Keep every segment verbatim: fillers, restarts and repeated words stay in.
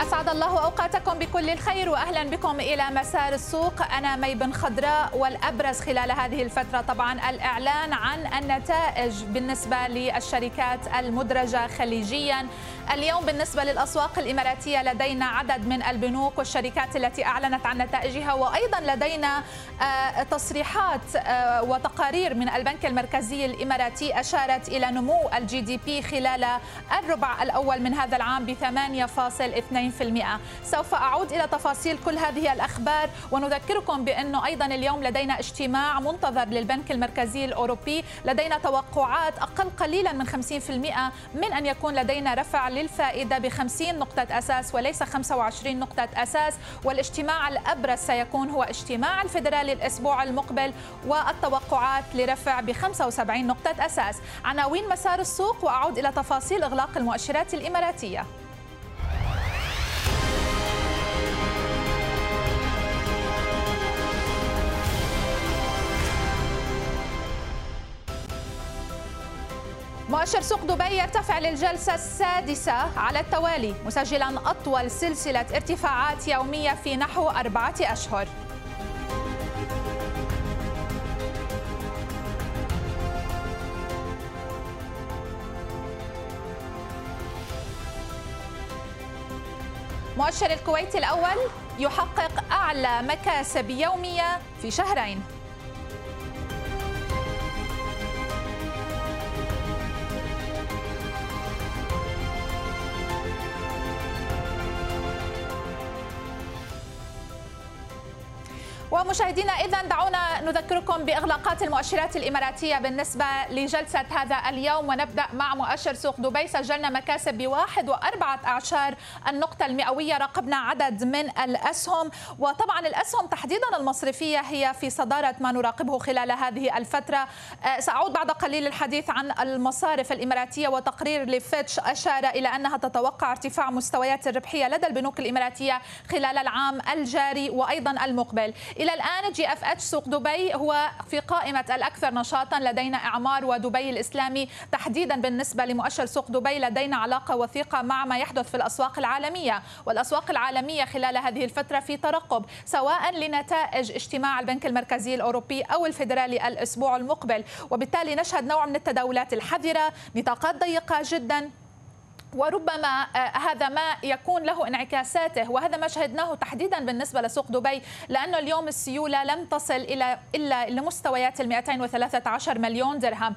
أسعد الله أوقاتكم بكل الخير وأهلا بكم إلى مسار السوق. أنا مي بن خضراء، والأبرز خلال هذه الفترة طبعا الإعلان عن النتائج بالنسبة للشركات المدرجة خليجيا. اليوم بالنسبة للأسواق الإماراتية لدينا عدد من البنوك والشركات التي أعلنت عن نتائجها، وأيضا لدينا تصريحات وتقارير من البنك المركزي الإماراتي أشارت إلى نمو الجي دي بي خلال الربع الأول من هذا العام بثمانية فاصل اثنين بالمئة. سوف أعود إلى تفاصيل كل هذه الأخبار، ونذكركم بأنه أيضا اليوم لدينا اجتماع منتظر للبنك المركزي الأوروبي، لدينا توقعات أقل قليلا من خمسين بالمئة من أن يكون لدينا رفع للفائدة بخمسين نقطة أساس وليس خمسة وعشرين نقطة أساس. والاجتماع الأبرز سيكون هو اجتماع الفدرالي الأسبوع المقبل، والتوقعات لرفع بخمسة وسبعين نقطة أساس. عناوين مسار السوق، وأعود إلى تفاصيل إغلاق المؤشرات الإماراتية. مؤشر سوق دبي يرتفع للجلسة السادسة على التوالي، مسجلا أطول سلسلة ارتفاعات يومية في نحو أربعة أشهر. مؤشر الكويت الأول يحقق أعلى مكاسب يومية في شهرين. ومشاهدينا، إذن دعونا نذكركم بإغلاقات المؤشرات الإماراتية بالنسبة لجلسة هذا اليوم، ونبدأ مع مؤشر سوق دبي. سجلنا مكاسب بواحد وأربعة أعشار النقطة المئوية، راقبنا عدد من الأسهم، وطبعا الأسهم تحديدا المصرفية هي في صدارة ما نراقبه خلال هذه الفترة. سأعود بعد قليل للحديث عن المصارف الإماراتية، وتقرير لفيتش أشار إلى أنها تتوقع ارتفاع مستويات الربحية لدى البنوك الإماراتية خلال العام الجاري وأيضا المقبل. إلى الآن جي إف إتش سوق دبي هو في قائمة الأكثر نشاطا، لدينا إعمار ودبي الإسلامي. تحديدا بالنسبة لمؤشر سوق دبي لدينا علاقة وثيقة مع ما يحدث في الأسواق العالمية، والأسواق العالمية خلال هذه الفترة في ترقب سواء لنتائج اجتماع البنك المركزي الأوروبي أو الفيدرالي الأسبوع المقبل، وبالتالي نشهد نوع من التداولات الحذرة، نطاقات ضيقة جدا، وربما هذا ما يكون له انعكاساته، وهذا ما شهدناه تحديدا بالنسبة لسوق دبي، لأنه اليوم السيولة لم تصل إلى إلا لمستويات ال مئتين وثلاثة عشر مليون درهم.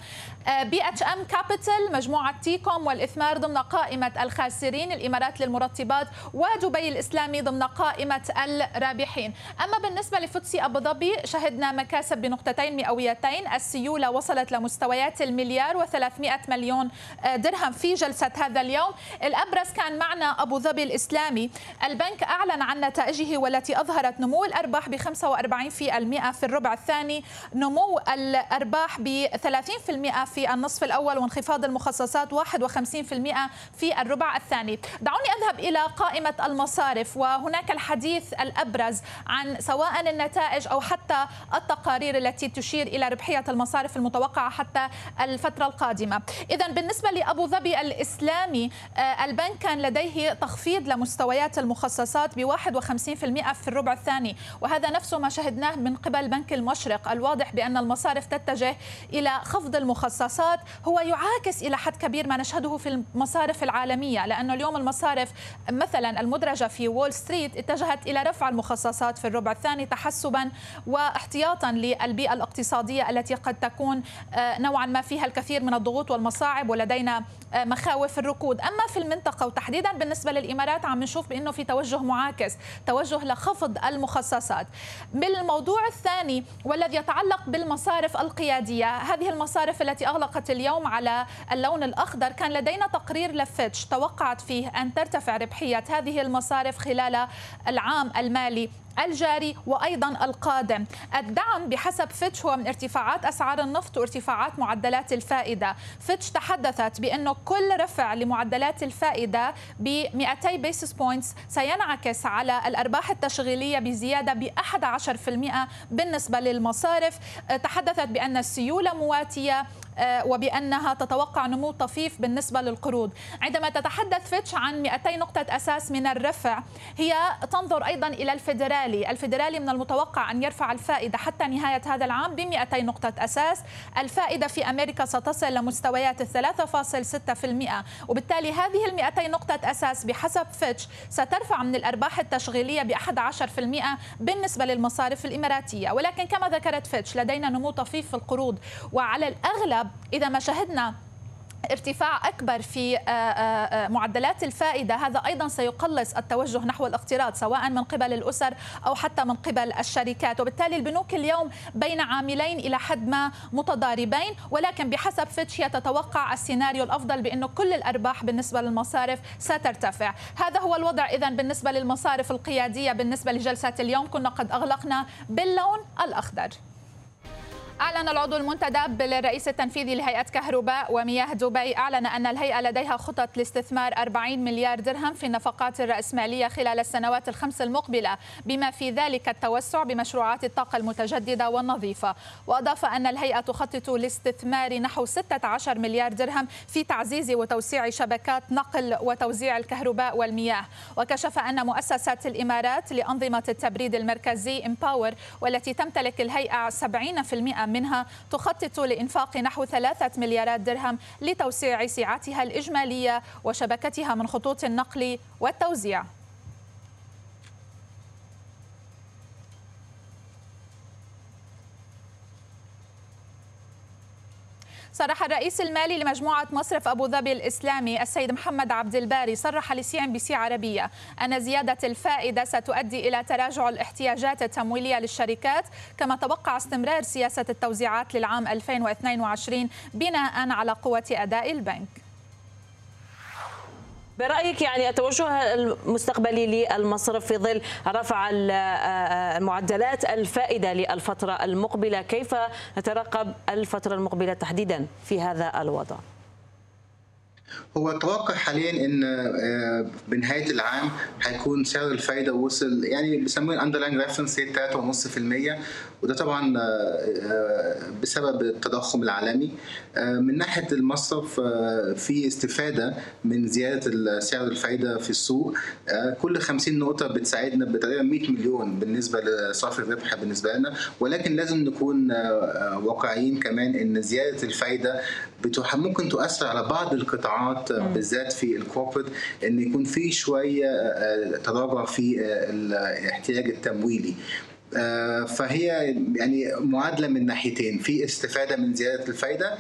بي اتش ام كابيتال، مجموعة تيكوم والإثمار ضمن قائمة الخاسرين، الإمارات للمرطبات ودبي الإسلامي ضمن قائمة الرابحين. أما بالنسبة لفوتسي أبو ظبي، شهدنا مكاسب بنقطتين مئويتين، السيولة وصلت لمستويات المليار وثلاثمئة مليون درهم في جلسة هذا اليوم. الأبرز كان معنا أبو ظبي الإسلامي. البنك أعلن عن نتائجه والتي أظهرت نمو الأرباح ب خمسة وأربعين بالمئة في الربع الثاني، نمو الأرباح ب ثلاثين بالمئة في النصف الأول، وانخفاض المخصصات واحد وخمسين بالمئة في الربع الثاني. دعوني أذهب إلى قائمة المصارف، وهناك الحديث الأبرز عن سواء النتائج أو حتى التقارير التي تشير إلى ربحية المصارف المتوقعة حتى الفترة القادمة. إذن بالنسبة لأبو ظبي الإسلامي، البنك كان لديه تخفيض لمستويات المخصصات ب واحد وخمسين بالمئة في الربع الثاني، وهذا نفسه ما شهدناه من قبل بنك المشرق. الواضح بأن المصارف تتجه إلى خفض المخصصات، هو يعاكس إلى حد كبير ما نشهده في المصارف العالمية، لأنه اليوم المصارف مثلا المدرجة في وول ستريت اتجهت إلى رفع المخصصات في الربع الثاني تحسبا واحتياطا للبيئة الاقتصادية التي قد تكون نوعا ما فيها الكثير من الضغوط والمصاعب، ولدينا مخاوف الركود. أما في المنطقة وتحديدا بالنسبة للإمارات، عم نشوف بأنه في توجه معاكس، توجه لخفض المخصصات. بالموضوع الثاني والذي يتعلق بالمصارف القيادية، هذه المصارف التي أغلقت اليوم على اللون الأخضر، كان لدينا تقرير لفيتش توقعت فيه أن ترتفع ربحية هذه المصارف خلال العام المالي الجاري وأيضا القادم. الدعم بحسب فيتش هو من ارتفاعات أسعار النفط وارتفاعات معدلات الفائدة. فيتش تحدثت بأنه كل رفع لمعدلات الفائدة ب مئتي بيسس بوينتس سينعكس على الأرباح التشغيلية بزيادة ب أحد عشر بالمئة بالنسبة للمصارف. تحدثت بأن السيولة مواتية وبأنها تتوقع نمو طفيف بالنسبة للقروض. عندما تتحدث فيتش عن مئتي نقطة أساس من الرفع، هي تنظر أيضا إلى الفدرالي. الفدرالي من المتوقع أن يرفع الفائدة حتى نهاية هذا العام بمئتي نقطة أساس. الفائدة في أمريكا ستصل لمستويات ثلاثة فاصل ستة بالمئة، وبالتالي هذه المئتي نقطة أساس بحسب فيتش سترفع من الأرباح التشغيلية بأحد عشر بالمئة بالنسبة للمصارف الإماراتية. ولكن كما ذكرت فيتش لدينا نمو طفيف في القروض، وعلى الأغلب إذا ما شهدنا ارتفاع أكبر في معدلات الفائدة هذا أيضا سيقلص التوجه نحو الاقتراض سواء من قبل الأسر أو حتى من قبل الشركات، وبالتالي البنوك اليوم بين عاملين إلى حد ما متضاربين. ولكن بحسب فيتش هي تتوقع السيناريو الأفضل بأنه كل الأرباح بالنسبة للمصارف سترتفع. هذا هو الوضع إذن بالنسبة للمصارف القيادية. بالنسبة لجلسة اليوم كنا قد أغلقنا باللون الأخضر. أعلن العضو المنتدب بالرئيس التنفيذي لهيئة كهرباء ومياه دبي، أعلن أن الهيئة لديها خطط لاستثمار أربعين مليار درهم في النفقات الرأسمالية خلال السنوات الخمس المقبلة، بما في ذلك التوسع بمشروعات الطاقة المتجددة والنظيفة. وأضاف أن الهيئة تخطط لاستثمار نحو ستة عشر مليار درهم في تعزيز وتوسيع شبكات نقل وتوزيع الكهرباء والمياه. وكشف أن مؤسسة الإمارات لأنظمة التبريد المركزي إمباور والتي تمتلك الهيئة سبعين بالمئة منها تخطط لإنفاق نحو ثلاثة مليارات درهم لتوسيع سعتها الإجمالية وشبكتها من خطوط النقل والتوزيع. صرح الرئيس المالي لمجموعة مصرف أبو ظبي الإسلامي السيد محمد عبد الباري، صرح لسي إم بي سي عربية أن زيادة الفائدة ستؤدي إلى تراجع الاحتياجات التمويلية للشركات، كما توقع استمرار سياسة التوزيعات للعام ألفين واثنين وعشرين بناء على قوة أداء البنك. برأيك يعني التوجه المستقبلي للمصرف في ظل رفع معدلات الفائدة للفترة المقبلة، كيف نترقب الفترة المقبلة تحديدا في هذا الوضع؟ هو التوقع حاليا ان بنهايه العام هيكون سعر الفايده وصل يعني بيسموه الاندرلاين ريفرنس ريت ثلاثة فاصل خمسة بالمئة، وده طبعا بسبب التضخم العالمي. من ناحيه المصرف في استفاده من زياده سعر الفايده في السوق، كل خمسين نقطة بتساعدنا بتقريبا مئة مليون بالنسبه لصافي الربح بالنسبه لنا. ولكن لازم نكون واقعيين كمان ان زياده الفايده ممكن تؤثر على بعض القطاعات بالذات في الكوربريت، ان يكون في شويه تراجع في الاحتياج التمويلي. فهي يعني معادله من ناحيتين، في استفاده من زياده الفائده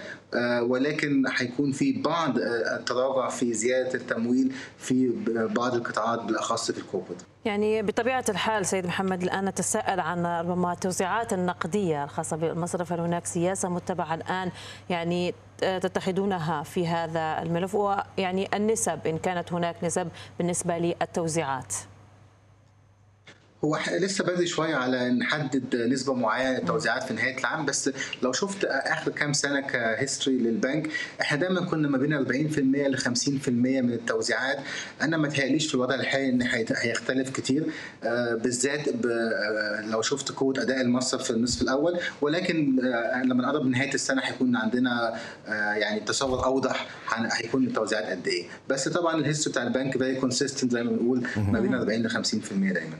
ولكن هيكون في بعض التراجع في زياده التمويل في بعض القطاعات بالاخص في الكوربريت. يعني بطبيعه الحال سيد محمد الان نتساءل عن ربما التوزيعات النقديه الخاصه بالمصرف، هل هناك سياسه متبعه الان يعني تتخذونها في هذا الملف، ويعني النسب إن كانت هناك نسب بالنسبة للتوزيعات؟ هو لسه بدري شويه على نحدد نسبه معينه للتوزيعات في نهايه العام، بس لو شفت اخر كام سنه كهيستوري للبنك احنا دايما كنا ما بين أربعين بالمئة ل خمسين بالمئة من التوزيعات. انا ما تهيأليش في الوضع الحالي ان هيختلف كتير، بالذات لو شفت قوه اداء المصرف في النصف الاول. ولكن لما نقرب نهايه السنه هيكون عندنا يعني تصور اوضح هيكون التوزيعات قد ايه، بس طبعا الهيستوري بتاع البنك فيري كونسيستنت زي ما بنقول ما بين أربعين ل خمسين بالمئة دايما.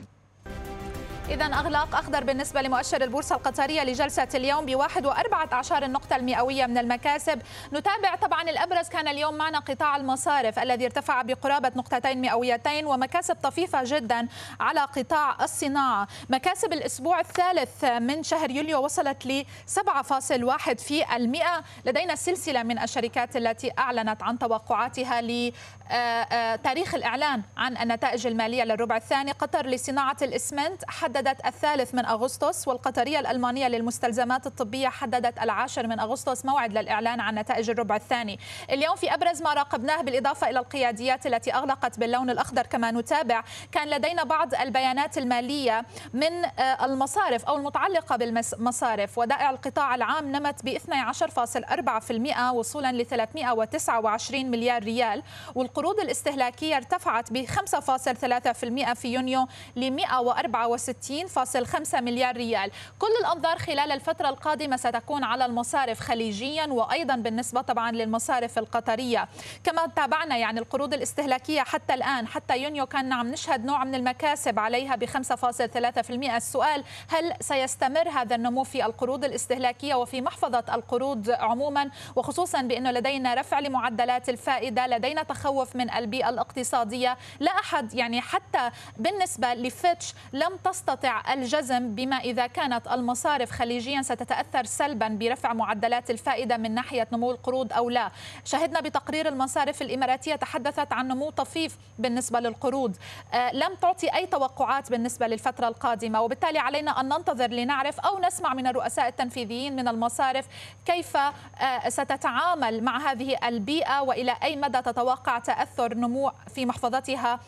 إذا أغلاق أخضر بالنسبة لمؤشر البورصة القطرية لجلسة اليوم بواحد وأربعة عشر النقطة المئوية من المكاسب. نتابع طبعا الأبرز كان اليوم معنا قطاع المصارف الذي ارتفع بقرابة نقطتين مئويتين ومكاسب طفيفة جدا على قطاع الصناعة. مكاسب الأسبوع الثالث من شهر يوليو وصلت ل سبعة فاصل واحد بالمئة. لدينا سلسلة من الشركات التي أعلنت عن توقعاتها لتاريخ الإعلان عن النتائج المالية للربع الثاني. قطر لصناعة الإسمنت حدد حددت الثالث من أغسطس، والقطرية الألمانية للمستلزمات الطبية حددت العاشر من أغسطس موعد للإعلان عن نتائج الربع الثاني. اليوم في أبرز ما راقبناه بالإضافة إلى القياديات التي أغلقت باللون الأخضر كما نتابع، كان لدينا بعض البيانات المالية من المصارف أو المتعلقة بالمصارف. ودائع القطاع العام نمت ب اثني عشر فاصل أربعة بالمئة وصولا ل ثلاثمئة وتسعة وعشرين مليار ريال، والقروض الاستهلاكية ارتفعت ب خمسة فاصل ثلاثة بالمئة في يونيو ل مئة وأربعة وستين ستين فاصل خمسة مليار ريال. كل الأنظار خلال الفترة القادمة ستكون على المصارف خليجيا، وأيضا بالنسبة طبعا للمصارف القطرية. كما تابعنا يعني القروض الاستهلاكية حتى الآن، حتى يونيو كان عم نشهد نوع من المكاسب عليها ب خمسة فاصل ثلاثة بالمئة. السؤال هل سيستمر هذا النمو في القروض الاستهلاكية وفي محفظة القروض عموما، وخصوصا بأنه لدينا رفع لمعدلات الفائدة، لدينا تخوف من البيئة الاقتصادية، لا أحد يعني حتى بالنسبة لفيتش لم تستطع الجزم بما إذا كانت المصارف خليجيا ستتأثر سلبا برفع معدلات الفائدة من ناحية نمو القروض أو لا. شهدنا بتقرير المصارف الإماراتية تحدثت عن نمو طفيف بالنسبة للقروض، لم تعطي أي توقعات بالنسبة للفترة القادمة، وبالتالي علينا أن ننتظر لنعرف أو نسمع من الرؤساء التنفيذيين من المصارف كيف ستتعامل مع هذه البيئة وإلى أي مدى تتوقع تأثر نمو في محفظتها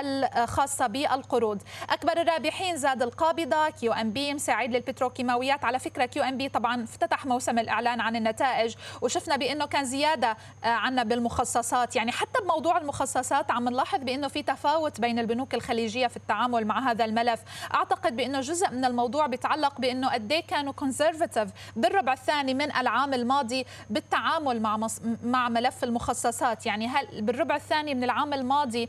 الخاصة بالقروض. أكبر الرابحين زاد القابضة كيو ان بي، مساعد للبتروكيماويات. على فكرة كيو ان بي طبعا افتتح موسم الإعلان عن النتائج، وشفنا بأنه كان زيادة عنا بالمخصصات، يعني حتى بموضوع المخصصات عم نلاحظ بأنه في تفاوت بين البنوك الخليجية في التعامل مع هذا الملف. أعتقد بأنه جزء من الموضوع بيتعلق بأنه قد ايه كانوا كونسرفاتيف بالربع الثاني من العام الماضي بالتعامل مع مع ملف المخصصات. يعني هل بالربع الثاني من العام الماضي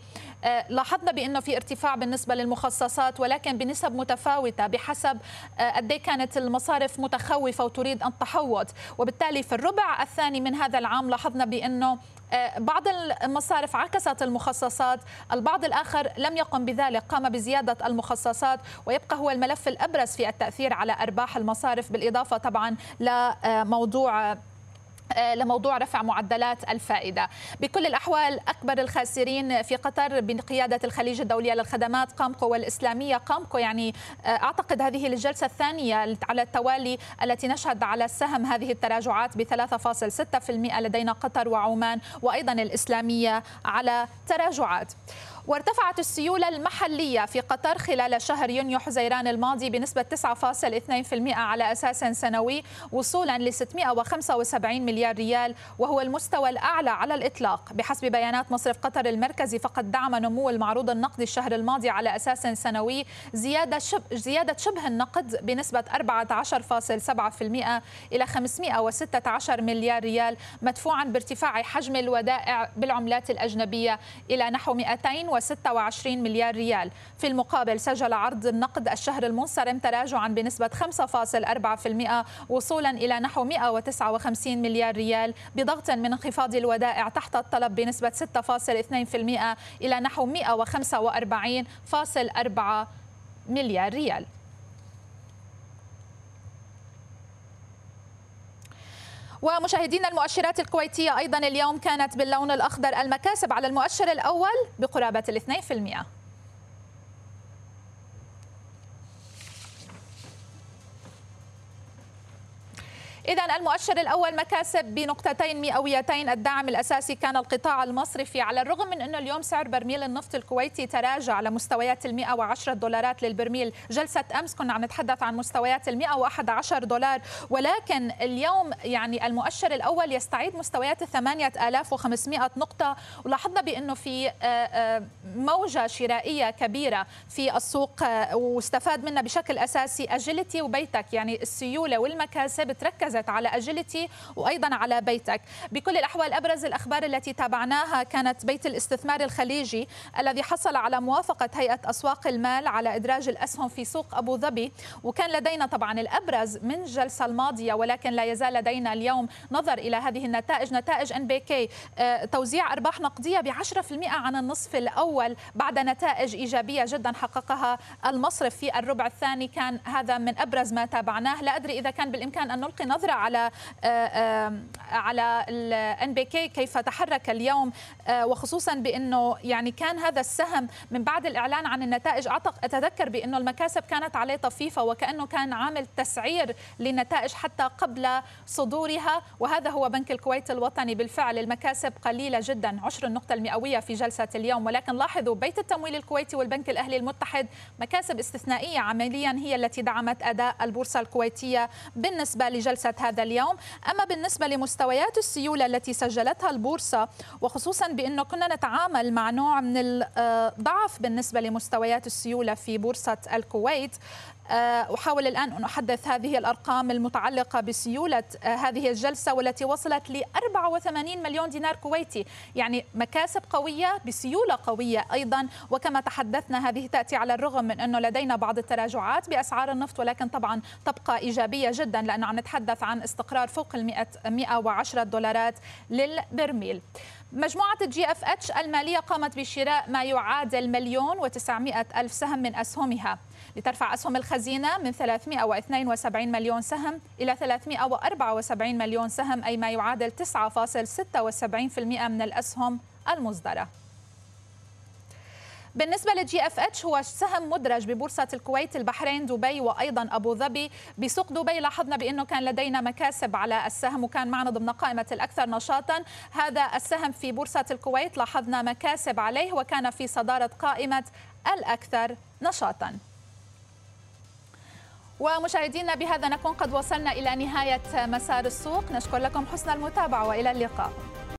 لاحظنا بأنه في ارتفاع بالنسبة للمخصصات، ولكن بنسب متفاوتة بحسب قد ايه كانت المصارف متخوفة وتريد أن تحوط. وبالتالي في الربع الثاني من هذا العام لاحظنا بأنه بعض المصارف عكست المخصصات، البعض الآخر لم يقم بذلك، قام بزيادة المخصصات، ويبقى هو الملف الأبرز في التأثير على أرباح المصارف، بالإضافة طبعا لموضوع لموضوع رفع معدلات الفائدة. بكل الأحوال أكبر الخاسرين في قطر بقيادة الخليج الدولية للخدمات، قامكو والإسلامية. قامكو يعني أعتقد هذه الجلسة الثانية على التوالي التي نشهد على السهم هذه التراجعات ب ثلاثة فاصل ستة بالمئة. لدينا قطر وعمان وأيضا الإسلامية على تراجعات. وارتفعت السيولة المحلية في قطر خلال شهر يونيو حزيران الماضي بنسبة تسعة فاصل اثنين بالمئة على أساس سنوي، وصولا ل ستمئة وخمسة وسبعين مليار ريال، وهو المستوى الأعلى على الإطلاق. بحسب بيانات مصرف قطر المركزي، فقد دعم نمو المعروض النقدي الشهر الماضي على أساس سنوي زيادة شبه, زيادة شبه النقد بنسبة أربعة عشر فاصل سبعة بالمئة إلى خمسمئة وستة عشر مليار ريال، مدفوعا بارتفاع حجم الودائع بالعملات الأجنبية إلى نحو مئتين وستة وعشرين مليار ريال. في المقابل سجل عرض النقد الشهر المنصرم تراجعا بنسبة خمسة فاصل أربعة بالمئة، وصولا إلى نحو مئة وتسعة وخمسين مليار ريال، بضغط من انخفاض الودائع تحت الطلب بنسبة ستة فاصل اثنين بالمئة إلى نحو مئة وخمسة وأربعين فاصل أربعة مليار ريال. ومشاهدينا، المؤشرات الكويتية أيضا اليوم كانت باللون الأخضر. المكاسب على المؤشر الأول بقرابة الاثنين في المئة. إذن المؤشر الأول مكاسب بنقطتين مئويتين. الدعم الأساسي كان القطاع المصرفي، على الرغم من أنه اليوم سعر برميل النفط الكويتي تراجع لمستويات المئة وعشرة دولارات للبرميل. جلسة أمس كنا عم نتحدث عن مستويات المئة وأحد عشر دولار، ولكن اليوم يعني المؤشر الأول يستعيد مستويات الثمانية آلاف وخمسمائة نقطة، ولاحظنا بأنه في موجة شرائية كبيرة في السوق، واستفاد منها بشكل أساسي أجيلتي وبيتك. يعني السيولة والمكاسب تركز على أجيلتي وأيضا على بيتك. بكل الأحوال أبرز الأخبار التي تابعناها كانت بيت الاستثمار الخليجي الذي حصل على موافقة هيئة أسواق المال على إدراج الأسهم في سوق أبو ظبي. وكان لدينا طبعا الأبرز من الجلسة الماضية، ولكن لا يزال لدينا اليوم نظر إلى هذه النتائج. نتائج إن بي كي، توزيع أرباح نقدية ب عشرة بالمئة عن النصف الأول بعد نتائج إيجابية جدا حققها المصرف في الربع الثاني. كان هذا من أبرز ما تابعناه. لا أدري إذا كان بالإمكان أن نلقي نظر على على الان بي كي كيف تحرك اليوم، وخصوصا بانه يعني كان هذا السهم من بعد الاعلان عن النتائج اتذكر بانه المكاسب كانت عليه طفيفه، وكانه كان عامل تسعير للنتائج حتى قبل صدورها. وهذا هو بنك الكويت الوطني. بالفعل المكاسب قليله جدا، عشر النقطه المئويه في جلسه اليوم، ولكن لاحظوا بيت التمويل الكويتي والبنك الاهلي المتحد مكاسب استثنائيه عمليا هي التي دعمت اداء البورصه الكويتيه بالنسبه لجلسه تحدثت هذا اليوم. أما بالنسبة لمستويات السيولة التي سجلتها البورصة، وخصوصا بأنه كنا نتعامل مع نوع من الضعف بالنسبة لمستويات السيولة في بورصة الكويت، أحاول الآن أن أحدث هذه الأرقام المتعلقة بسيولة هذه الجلسة والتي وصلت ل أربعة وثمانين مليون دينار كويتي، يعني مكاسب قوية بسيولة قوية أيضا. وكما تحدثنا هذه تأتي على الرغم من أنه لدينا بعض التراجعات بأسعار النفط، ولكن طبعا تبقى إيجابية جدا لأنه عم نتحدث عن استقرار فوق ال مئة وعشرة دولارات للبرميل. مجموعة الجي اف اتش المالية قامت بشراء ما يعادل مليون وتسعمائة ألف سهم من أسهمها لترفع أسهم الخزينة من ثلاثمائة واثنين وسبعين مليون سهم إلى ثلاثمائة وأربعة وسبعين مليون سهم، أي ما يعادل تسعة فاصل ستة وسبعين بالمئة من الأسهم المصدرة. بالنسبة للجي اف اتش هو سهم مدرج ببورصة الكويت، البحرين، دبي وأيضا أبو ظبي. بسوق دبي لاحظنا بأنه كان لدينا مكاسب على السهم وكان معنا ضمن قائمة الأكثر نشاطا. هذا السهم في بورصة الكويت لاحظنا مكاسب عليه وكان في صدارة قائمة الأكثر نشاطا. ومشاهدينا بهذا نكون قد وصلنا إلى نهاية مسار السوق. نشكر لكم حسن المتابعة وإلى اللقاء.